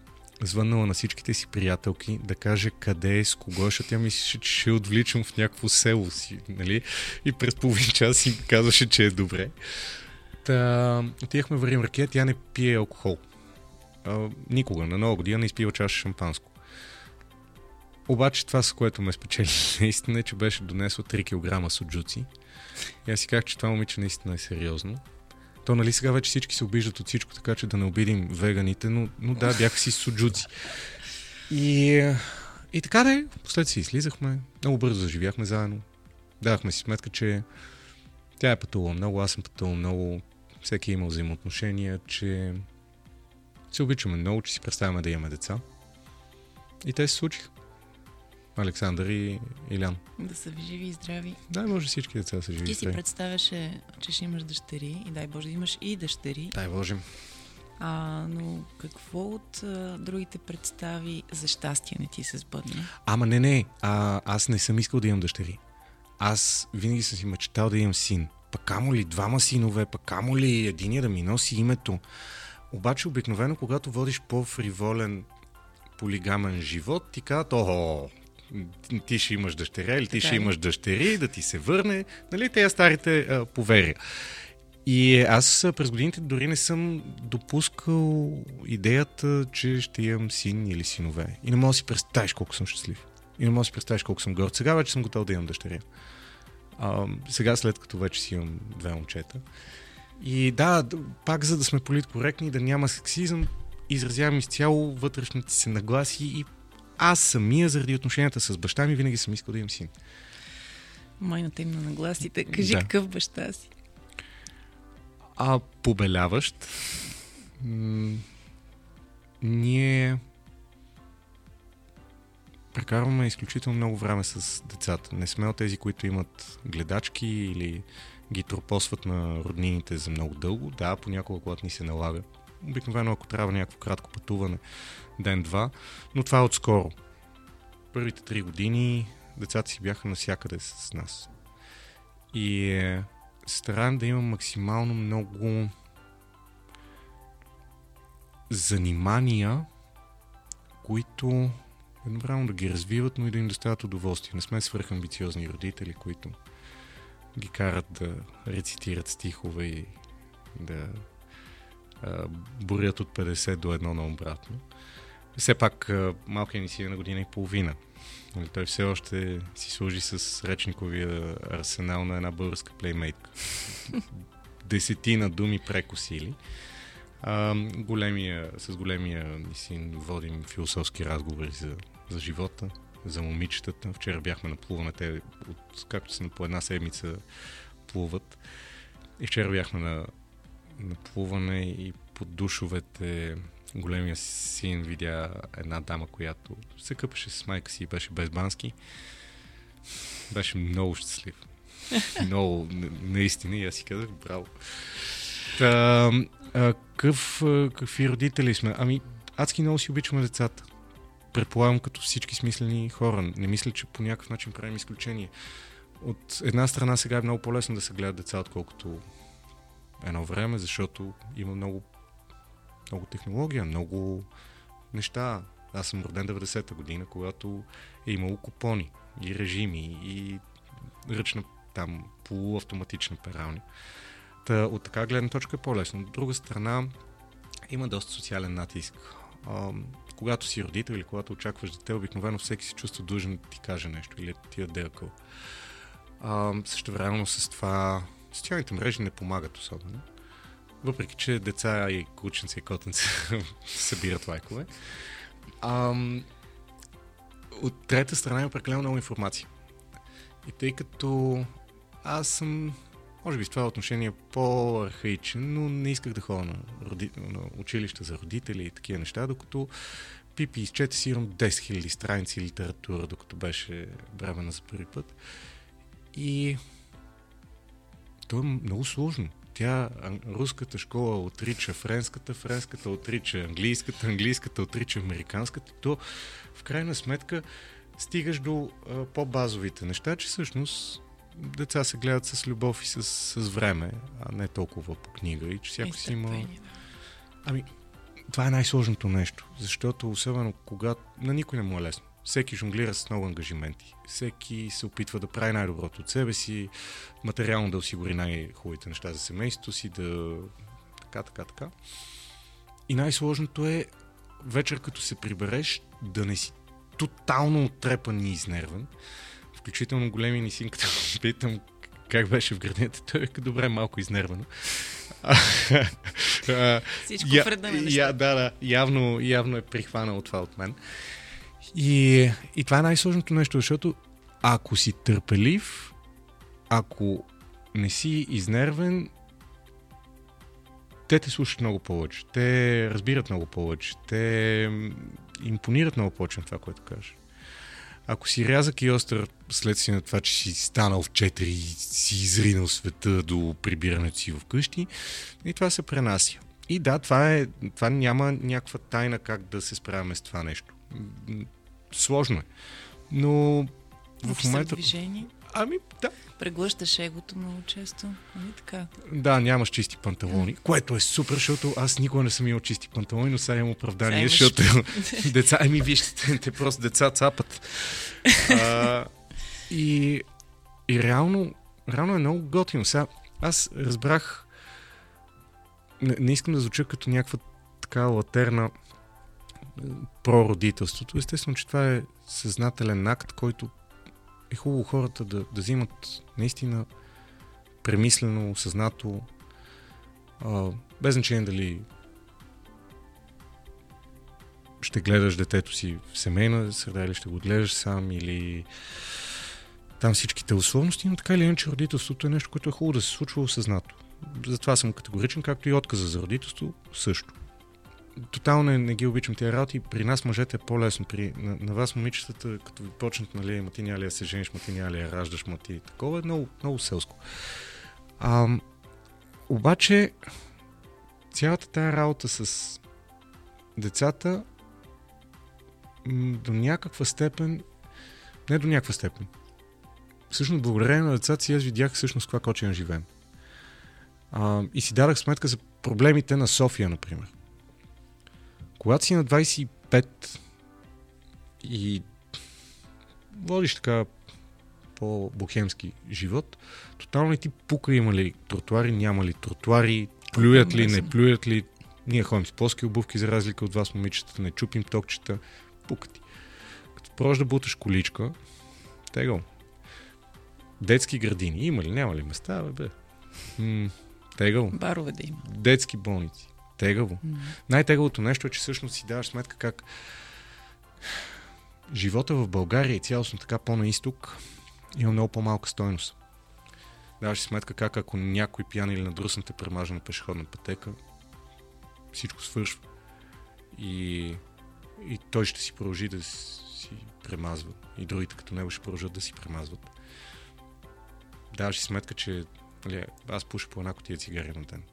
звъннала на всичките си приятелки да каже къде е, с кого, защото тя мислеше, че ще отвличам в някакво село си, нали? И през половин час си казваше, че е добре. Та, отидахме варим ракия, тя не пие алкохол. А, никога, на нова година не изпива чаша шампанско. Обаче това, с което ме спечели наистина, е, че беше донесла три килограма суджуци. И аз си казах, че това момиче наистина е сериозно. То, нали, сега вече всички се обиждат от всичко, така че да не обидим веганите, но, но да, бяха си суджуци. И, и така да е, после си излизахме, много бързо заживяхме заедно. Давахме си сметка, че тя е пътувала много, аз съм пътувал много, всеки е имал взаимоотношения, че се обичаме много, че си представяме да имаме деца. И те се случиха. Александър и Илян. Да са ви живи и здрави. Дай Боже всички деца са живи. Ти си представяше, че ще имаш дъщери и дай Боже да имаш и дъщери. Дай Боже. А, но какво от а, другите представи за щастие не ти се сбъдна? Ама не, не. А, аз не съм искал да имам дъщери. Аз винаги съм си мечтал да имам син. Пък камо ли двама синове, пък камо ли единия да ми носи името. Обаче обикновено, когато водиш по-фриволен полигамен живот, ти казват, охо, ти ще имаш дъщеря или ти така ще е. имаш дъщери, да ти се върне. Нали, тези старите а, поверия. И аз през годините дори не съм допускал идеята, че ще имам син или синове. И не мога да си представиш колко съм щастлив. И не мога да си представиш колко съм горд. Сега вече съм готов да имам дъщеря. А, сега след като вече си имам две момчета. И да, пак за да сме политкоректни, да няма сексизъм, изразявам изцяло вътрешните се нагласи и аз самия заради отношенията с баща ми винаги съм искал да имам син. Майната им на нагласите. Кажи да. Какъв баща си? А побеляващ. М- ние прекарваме изключително много време с децата. Не сме от тези, които имат гледачки или ги тропосват на роднините за много дълго. Да, понякога, когато ни се налага. Обикновено, ако трябва някакво кратко пътуване, ден-два, но това е отскоро. Първите три години децата си бяха навсякъде с нас. И стараем да имам максимално много занимания, които едновременно да ги развиват, но и да им доставят удоволствие. Не сме свърхамбициозни родители, които ги карат да рецитират стихове и да а, борят от петдесет до едно на обратно. Все пак малкият ни си е на година и половина. Той все още си служи с речниковия арсенал на една българска плеймейтка. Десетина думи прекосили. А, големия, с големия син водим философски разговори за, за живота, за момичетата. Вчера бяхме на плуване, те от, както са по една седмица плуват. И вчера бяхме на, на плуване и под душовете големия син видя една дама, която се къпеше с майка си и беше без бански. Беше много щастлив. Много, наистина. И аз си казах, браво. Та, а, къв, какви родители сме? Ами, адски много си обичаме децата. Предполагам като всички смислени хора. Не мисля, че по някакъв начин правим изключение. От една страна сега е много по-лесно да се гледат деца, отколкото едно време, защото има много Много технология, много неща. Аз съм роден деветдесета година, когато е имало купони и режими и ръчна там полуавтоматична пералня. Та, от така гледна точка е по-лесно. От друга страна има доста социален натиск. А, когато си родител или когато очакваш дете, обикновено всеки се чувства длъжен да ти каже нещо или да ти даде акъл. Същевременно с това социалните мрежи не помагат особено. Въпреки, че деца и кученца и котенца събират лайкове. А, от трета страна има прекалено много информация. И тъй като аз съм, може би с това отношение по-архаичен, но не исках да ходя на, роди... на училище за родители и такива неща, докато Пипи изчете сигурно десет хиляди страници литература, докато беше бремена за първи път. И то е много сложно. Тя, руската школа отрича френската, френската отрича английската, английската отрича американската. То в крайна сметка стигаш до а, по-базовите неща, че всъщност деца се гледат с любов и с, с време, а не толкова по книга. И че всяко си има... Ами, това е най-сложното нещо, защото особено когато... На никой не му е лесно. Всеки жонглира с много ангажименти. Всеки се опитва да прави най-доброто от себе си, материално да осигури най-хубавите неща за семейството си, да... така, така, така. И най-сложното е вечер, като се прибереш, да не си тотално отрепан и изнервен. Включително големия ни син, като питам как беше в градината, той е добре, малко изнервено. Всичко вредно неща. Да, да, явно, явно е прихванало това от мен. И, и това е най-сложното нещо, защото ако си търпелив, ако не си изнервен, те те слушат много повече, те разбират много повече, те импонират много повече на това, което кажеш. Ако си рязък и остър следствие на това, че си станал в четири и си изринал света до прибирането си вкъщи, и това се пренася. И да, това, е, това няма някаква тайна как да се справяме с това нещо. Сложно е. Но в момента... движение. Ами, да. Преглъщаш егото много често. Ами така. Да, нямаш чисти панталони, да. Което е супер, защото аз никога не съм имал чисти панталони, но сега имам оправдание, имаш... защото деца, ами вижте, те просто деца цапат. А, и, и реално, реално е много готино. Сега аз разбрах, не, не искам да звуча като някаква така латерна прородителството. Естествено, че това е съзнателен акт, който е хубаво хората да, да взимат наистина премислено, осъзнато, а, без значение дали ще гледаш детето си в семейна среда или ще го гледаш сам, или там всичките условности, но така или иначе родителството е нещо, което е хубаво да се случва осъзнато. Затова съм категоричен, както и отказа за родителство също. Тотално не, не ги обичам тия работи. При нас мъжете е по-лесно. При, на, на вас момичетата, като ви почнат, нали, ма ти няма ли я се жениш, ма ти няма ли я раждаш, ма ти такова е много, много селско. А, обаче цялата тая работа с децата до някаква степен, не до някаква степен, всъщност благодарение на децата си аз видях всъщност каква кочина живеем. А, и си дадах сметка за проблемите на София, например. Когато си на двайсет и пет и водиш така по-бухемски живот, тотално не ти пука има ли тротуари, няма ли тротуари, плюят ли, не плюят ли. Ние ходим с плоски обувки, за разлика от вас, момичетата, не чупим токчета, пука ти. Като прожда да буташ количка, тегъл. Детски градини, има ли, няма ли места, бе, бе. М- тегъл. Барове да има. Детски болници. Тегаво. Mm. Най-тегавото нещо е, че всъщност си даваш сметка как живота в България и цялостно така по-на изток има много по-малка стойност. Даваш си сметка как ако някой пиян или надрусен те премажа на пешеходна пътека, всичко свършва. И, и той ще си продължи да си премазва. И другите като него ще продължат да си премазват. Даваш си сметка, че ли, аз пуша по една кутия цигари на ден.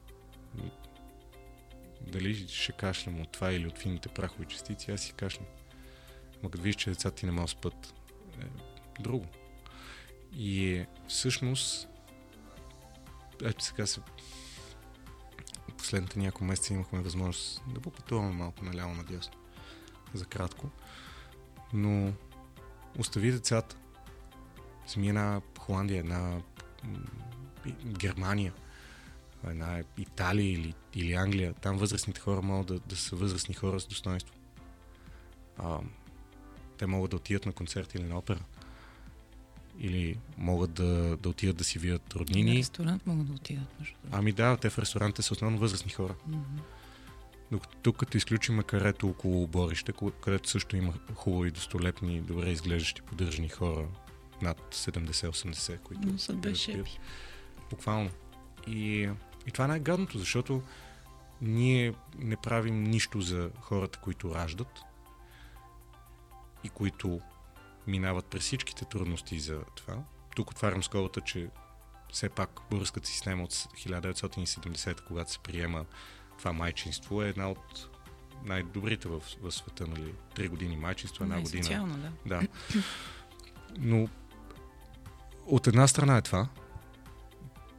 Дали ще кашлям от това или от фините прахови частици, аз си кашлям. Ама като виж, че децата ти не могат спът. Е, друго. И всъщност, ето сега се... последните няколко месеца имахме възможност да попътуваме малко наляво надясно. За кратко. Но остави децата. Сми една Холандия, една Германия. Една Италия или, или Англия, там възрастните хора могат да, да са възрастни хора с достойнство. А, те могат да отидат на концерт или на опера. Или могат да, да отидат да си видят роднини. В ресторант могат да отидат. Между. Ами да, те в ресторанта са основно възрастни хора. Mm-hmm. Докато тук като изключим карето около Борище, където също има хубави, достолепни, добре изглеждащи, поддържани хора над седемдесет-осемдесет, които... Но са две шепи. Буквално. И... И това е най-гадното, защото ние не правим нищо за хората, които раждат и които минават през всичките трудности за това. Тук отварям скобата, че все пак българската система от хиляда деветстотин и седемдесета, когато се приема това майчинство, е една от най-добрите в, в света. Нали? Три години майчинство, една година. Социално, да. Да. Но от една страна е това.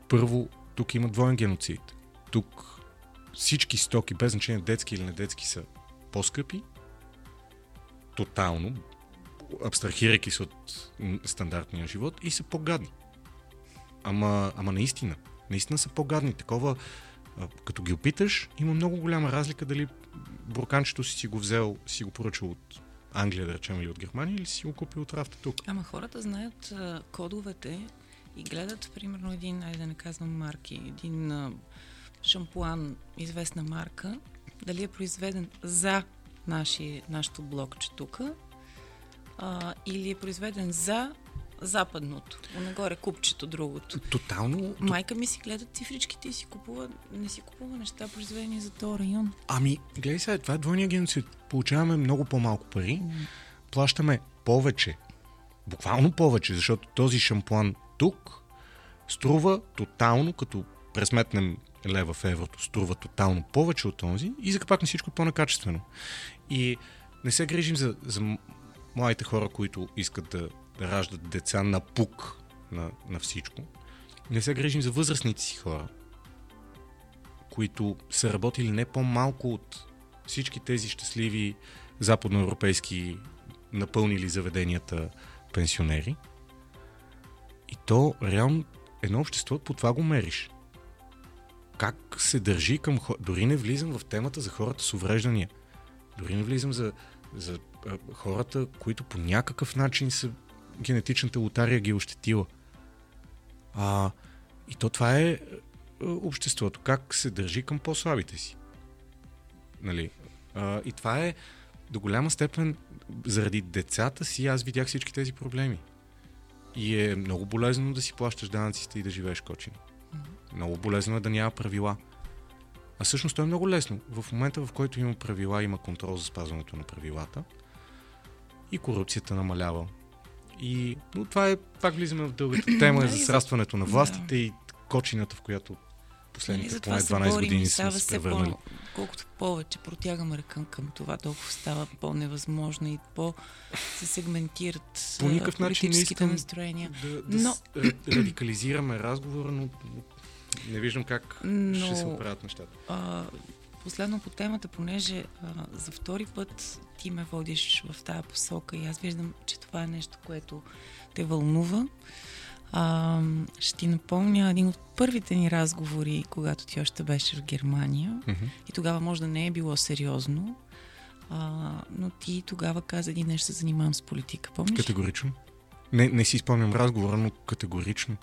Първо, тук има двоен геноцид. Тук всички стоки, без значение детски или не детски, са по-скъпи. Тотално. Абстрахирайки се от стандартния живот и са по-гадни. Ама, ама наистина. Наистина са по-гадни. Такова, като ги опиташ, има много голяма разлика дали бурканчето си си го взел, си го поръчал от Англия, да речем, или от Германия, или си го купил от рафта тук. Ама хората знаят кодовете и гледат, примерно, един, айде да не казвам марки, един а, шампуан, известна марка, дали е произведен за наши, нашото блокче тук, а, или е произведен за западното. Нагоре купчето, другото. Тотално. Майка ми си гледа цифричките и си купува, не си купува неща, произведени за този район. Ами, гледай сега, това е двойния геноцид. Получаваме много по-малко пари, mm. плащаме повече, буквално повече, защото този шампуан тук струва тотално като пресметнем лева в еврото, струва тотално повече от този и закъпакне всичко по-накачествено. И не се грижим за, за младите хора, които искат да раждат деца на пук на, на всичко. Не се грижим за възрастните си хора, които са работили не по-малко от всички тези щастливи западноевропейски напълнили заведенията пенсионери. И то реално едно общество по това го мериш. Как се държи към хора? Дори не влизам в темата за хората с увреждания. Дори не влизам за, за хората, които по някакъв начин са генетичната лотария ги ощетила. А, и то това е обществото. Как се държи към по-слабите си. Нали? А, и това е до голяма степен заради децата си аз видях всички тези проблеми. И е много болезнено да си плащаш данъците и да живееш кочина. Mm-hmm. Много болезнено е да няма правила. А всъщност то е много лесно. В момента, в който има правила, има контрол за спазването на правилата. И корупцията намалява. И... Но това е, пак влизаме в дългата тема за срастването на властите и кочината, в която последните поне дванайсет години сме се превърнали. По- колкото повече протягаме ръка към това, толкова става по-невъзможно и по-се сегментират по никакъв политическите начин, настроения. Да, да но... радикализираме разговора, но не виждам как но... ще се оправят нещата. А, последно по темата, понеже а, за втори път ти ме водиш в тази посока и аз виждам, че това е нещо, което те вълнува. А, ще ти напомня един от първите ни разговори, когато ти още беше в Германия. Mm-hmm. И тогава може да не е било сериозно, а, но ти тогава каза, един ден ще се занимавам с политика. Помниш? Категорично. Не, не си спомням разговора, но категорично.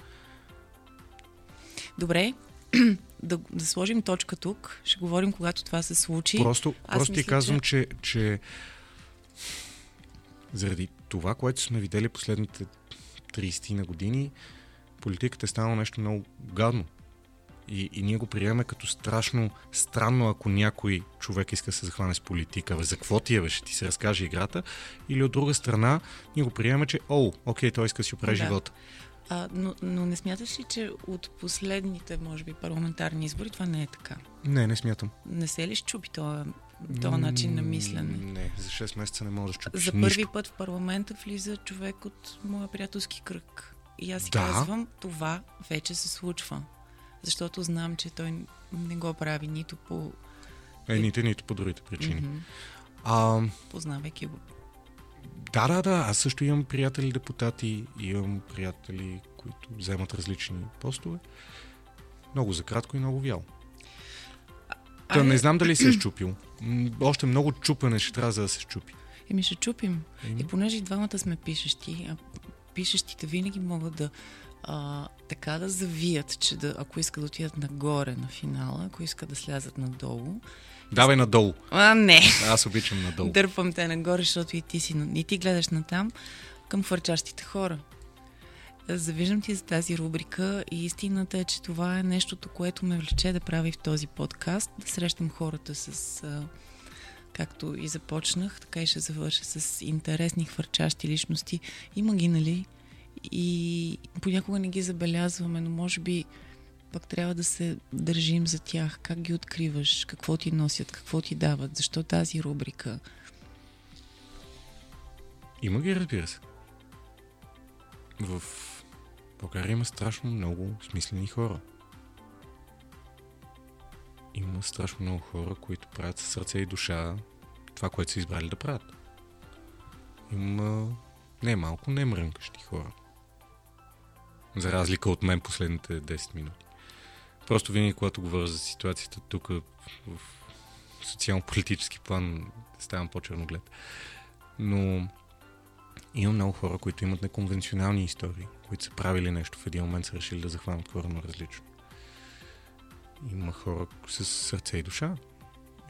Добре, да, да сложим точка тук. Ще говорим, когато това се случи. Просто, просто мисля, ти казвам, че... че, че заради това, което сме видели последните трийсет на години, политиката е станала нещо много гадно. И, и ние го приемаме като страшно странно, ако някой човек иска да се захване с политика. За какво ти е, бе, ще ти се разкаже играта? Или от друга страна, ние го приемаме, че оу, окей, той иска да си оправи да. живота. А, но, но не смяташ ли, че от последните, може би, парламентарни избори това не е така? Не, не смятам. Не се ли щупи това? Този начин на мислене. Не, за шест месеца не можеш да чупиш нищо. За първи път в парламента влиза човек от моя приятелски кръг. И аз си да. казвам, това вече се случва. Защото знам, че той не го прави нито по... Е, нито, нито по другите причини. Mm-hmm. А... Познавайки го. Да, да, да. Аз също имам приятели депутати, имам приятели, които вземат различни постове. Много за кратко и много вяло. Та не знам дали се е счупил. Още много чупене ще трябва за да се счупи. Еми ще чупим. Еми. И понеже и двамата сме пишещи, а пишещите винаги могат да а, така да завият, че да, ако искат да отидат нагоре на финала, ако искат да слязат надолу. Давай надолу. А, не. Аз обичам надолу. Дърпам те нагоре, защото и ти, си, и ти гледаш натам към фърчащите хора. Завиждам ти за тази рубрика и истината е, че това е нещото, което ме влече да прави в този подкаст. Да срещам хората с, както и започнах, така и ще завърша с интересни хвърчащи личности. Има ги, нали? И понякога не ги забелязваме, но може би пък трябва да се държим за тях. Как ги откриваш? Какво ти носят? Какво ти дават? Защо тази рубрика? Има ги, разбира се. В България има страшно много смислени хора. Има страшно много хора, които правят със сърце и душа това, което са избрали да правят. Има не малко не мрънкащи хора. За разлика от мен последните десет минути. Просто винаги, когато говоря за ситуацията тук в социално-политически план, ставам по-черноглед. Но... Има много хора, които имат неконвенционални истории, които са правили нещо, в един момент са решили да захванат коренно различно. Има хора с сърце и душа.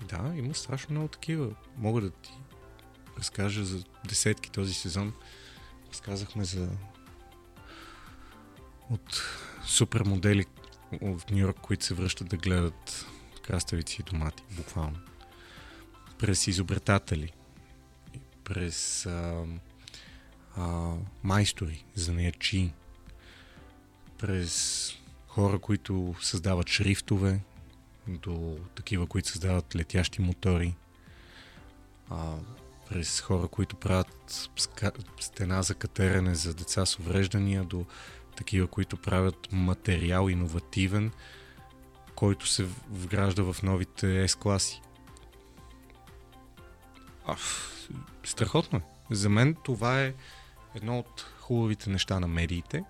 И да, има страшно много такива. Мога да ти разкажа за десетки този сезон. Разказахме за от супермодели от Нью-Йорк, които се връщат да гледат краставици и домати, буквално. През изобретатели. През... Uh, майстори, занаячи, през хора, които създават шрифтове, до такива, които създават летящи мотори, а, през хора, които правят стена за катерене за деца с увреждания, до такива, които правят материал иновативен, който се вгражда в новите S-класи. А, страхотно е. За мен това е едно от хубавите неща на медиите,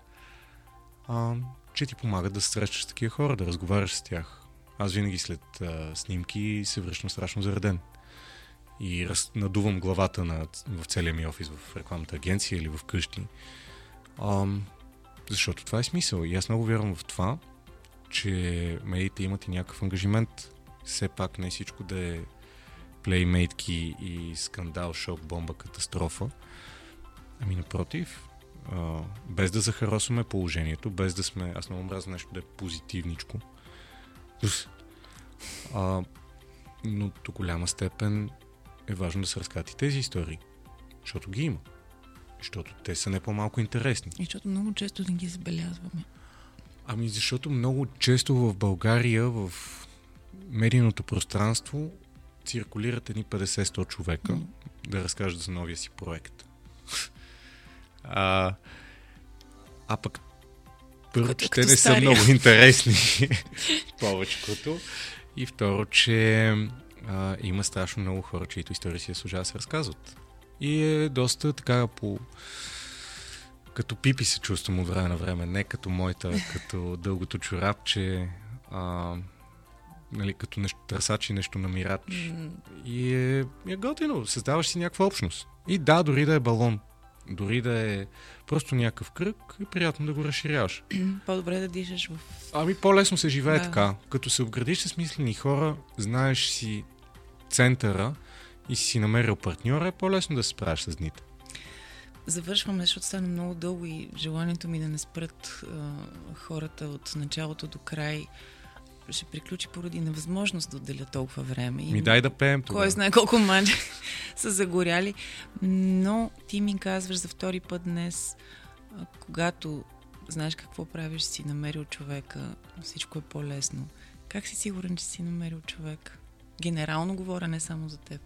а, че ти помагат да се срещаш с такива хора, да разговаряш с тях. Аз винаги след а, снимки се връщам страшно зареден и раз, надувам главата на, в целия ми офис, в рекламната агенция или в къщи, а, защото това е смисъл. И аз много вярвам в това, че медиите имат и някакъв ангажимент. Все пак не всичко да е плеймейтки и скандал, шок, бомба, катастрофа. Ами напротив, а, без да захаросваме положението, без да сме... Аз много мразя нещо да е позитивничко. А, но до голяма степен е важно да се разкажат тези истории, защото ги има, защото те са не по-малко интересни. И защото много често не ги забелязваме. Ами защото много често в България, в медийното пространство, циркулират едни петдесет до сто човека mm. да разкажат за новия си проект. А, а пък първо, че те не са много интересни повечето. И второ, че а, има страшно много хора, чието истории си служава да се разказват. И е доста така по... Като пипи се чувствам от време на време. Не като моята, като дългото чорапче, а, нали, като нещо търсач и нещо намирач. Mm. И е, е готино. Създаваш си някаква общност. И да, дори да е балон. Дори да е просто някакъв кръг, е приятно да го разширяваш. По-добре да дишаш в... Ами по-лесно се живее да. Така. Като се обградиш с мислени хора, знаеш си центъра и си намерил партньора, е по-лесно да се справиш с дните. Завършваме, защото стана много дълго и желанието ми да не спрат а, хората от началото до край ще приключи поради невъзможност да отделя толкова време. И ми дай да пеем това. Кой знае колко мани са загоряли. Но ти ми казваш за втори път днес, когато знаеш какво правиш, си намерил човека, всичко е по-лесно. Как си сигурен, че си намерил човек? Генерално говоря, не само за теб.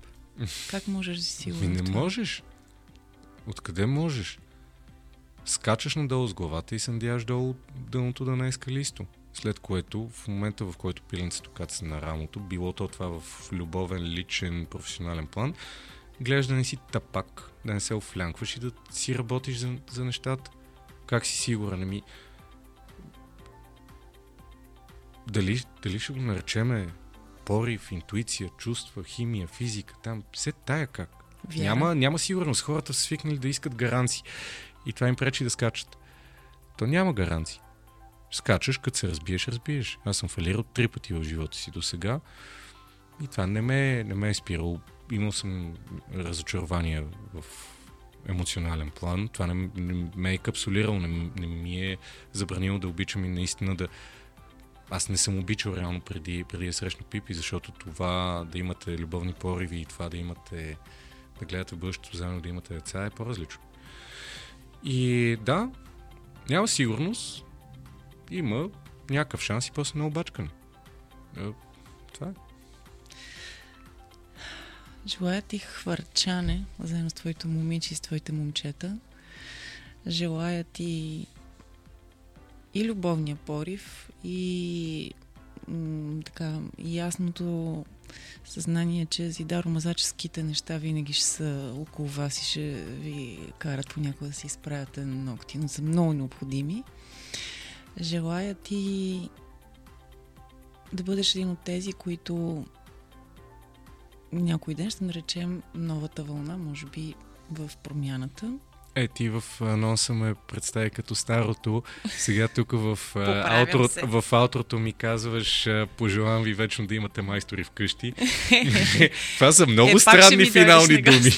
Как можеш да си сигурен? Не можеш. Откъде можеш? Скачаш надолу с главата и съндяш долу дъното да не е скалисто. След което, в момента в който пиленцето каца на рамото, било то това в любовен, личен, професионален план, гледаш да не си тапак, да не се офлянкваш и да си работиш за, за нещата. Как си сигурен? Ами... Дали, дали ще го наречеме порив, интуиция, чувства, химия, физика, там, все тая как. Няма, няма сигурност. Хората са свикнали да искат гаранции и това им пречи да скачат. То няма гаранции. Скачаш, като се разбиеш, разбиеш. Аз съм фалирал три пъти в живота си до сега и това не ме, не ме е спирало. Имал съм разочарования в емоционален план. Това не, не ме е капсулирало, не, не ми е забранило да обичам и наистина да... Аз не съм обичал реално преди, преди да срещна Пипи, защото това да имате любовни пориви и това да имате... да гледате бъдещето заедно, да имате деца е по-различно. И да, няма сигурност, има някакъв шанс и после на обачкане. Това е. Желая ти хвърчане заедно с твоите момичи и с твоите момчета. Желая ти и любовния порив, и м- така ясното съзнание, че зидаромазаческите неща винаги ще са около вас и ще ви карат понякога да си изправяте ногти, но са много необходими. Желая ти да бъдеш един от тези, които някой ден ще наречем новата вълна, може би в промяната. Е, ти в анонса ме представи като старото. Сега тук в, аутро, в аутрото ми казваш пожелавам ви вечно да имате майстори вкъщи. Това са много е, странни финални думи.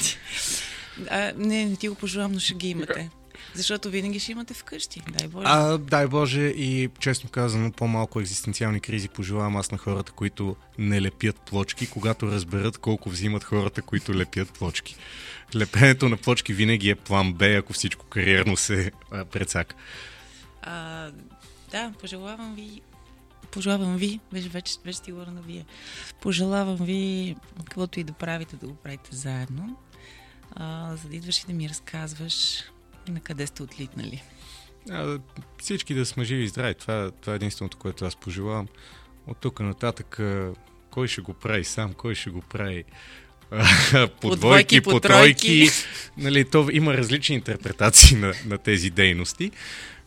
А, не, не ти го пожелавам, но ще ги имате. Защото винаги ще имате вкъщи, дай Боже. А, дай Боже и честно казано, по-малко екзистенциални кризи пожелавам аз на хората, които не лепят плочки, когато разберат колко взимат хората, които лепят плочки. Лепенето на плочки винаги е план Б, ако всичко кариерно се прецака. А, Да, пожелавам ви, пожелавам ви, вече, вече, вече сте говоря на вие, пожелавам ви, каквото и да правите, да го правите заедно, а, за да идваш и да ми разказваш на къде сте отлитнали. А, всички да сме живи и здрави, това, това е единственото, което аз пожелавам. От тук нататък, кой ще го прави сам, кой ще го прави по двойки, по тройки. Нали, то има различни интерпретации на, на тези дейности.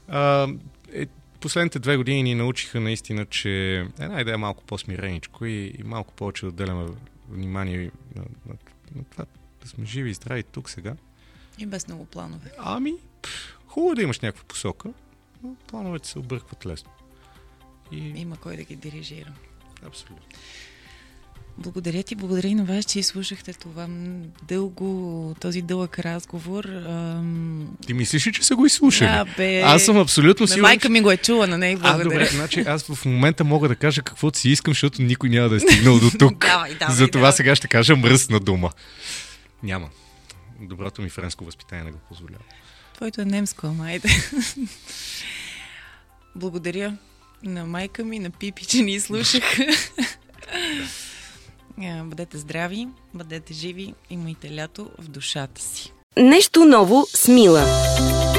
А, е, последните две години ни научиха наистина, че една идея е малко по-смиреничко и, и малко повече да отделяме внимание на, на, на това да сме живи и здрави тук сега. И без много планове. Ами, хубаво да имаш някаква посока, но плановете се объркват лесно. И... Има кой да ги дирижира. Абсолютно. Благодаря ти, благодаря и на вас, че изслушахте това дълго, този дълъг разговор. Ам... Ти мислиш ли, че са го изслушали? Да, бе... Аз съм абсолютно сигурен. Майка ми го е чула, на нея благодаря. А, добре, значи аз в момента мога да кажа каквото си искам, защото никой няма да е стигнал до тук. Затова сега ще кажа мръсна дума. Няма. Доброто ми френско възпитание не го позволява. Твоето е немско, ама айде. Благодаря на майка ми, на Пипи, че ни слушаха. Бъдете здрави, бъдете живи, имайте лято в душата си. Нещо ново с Мила.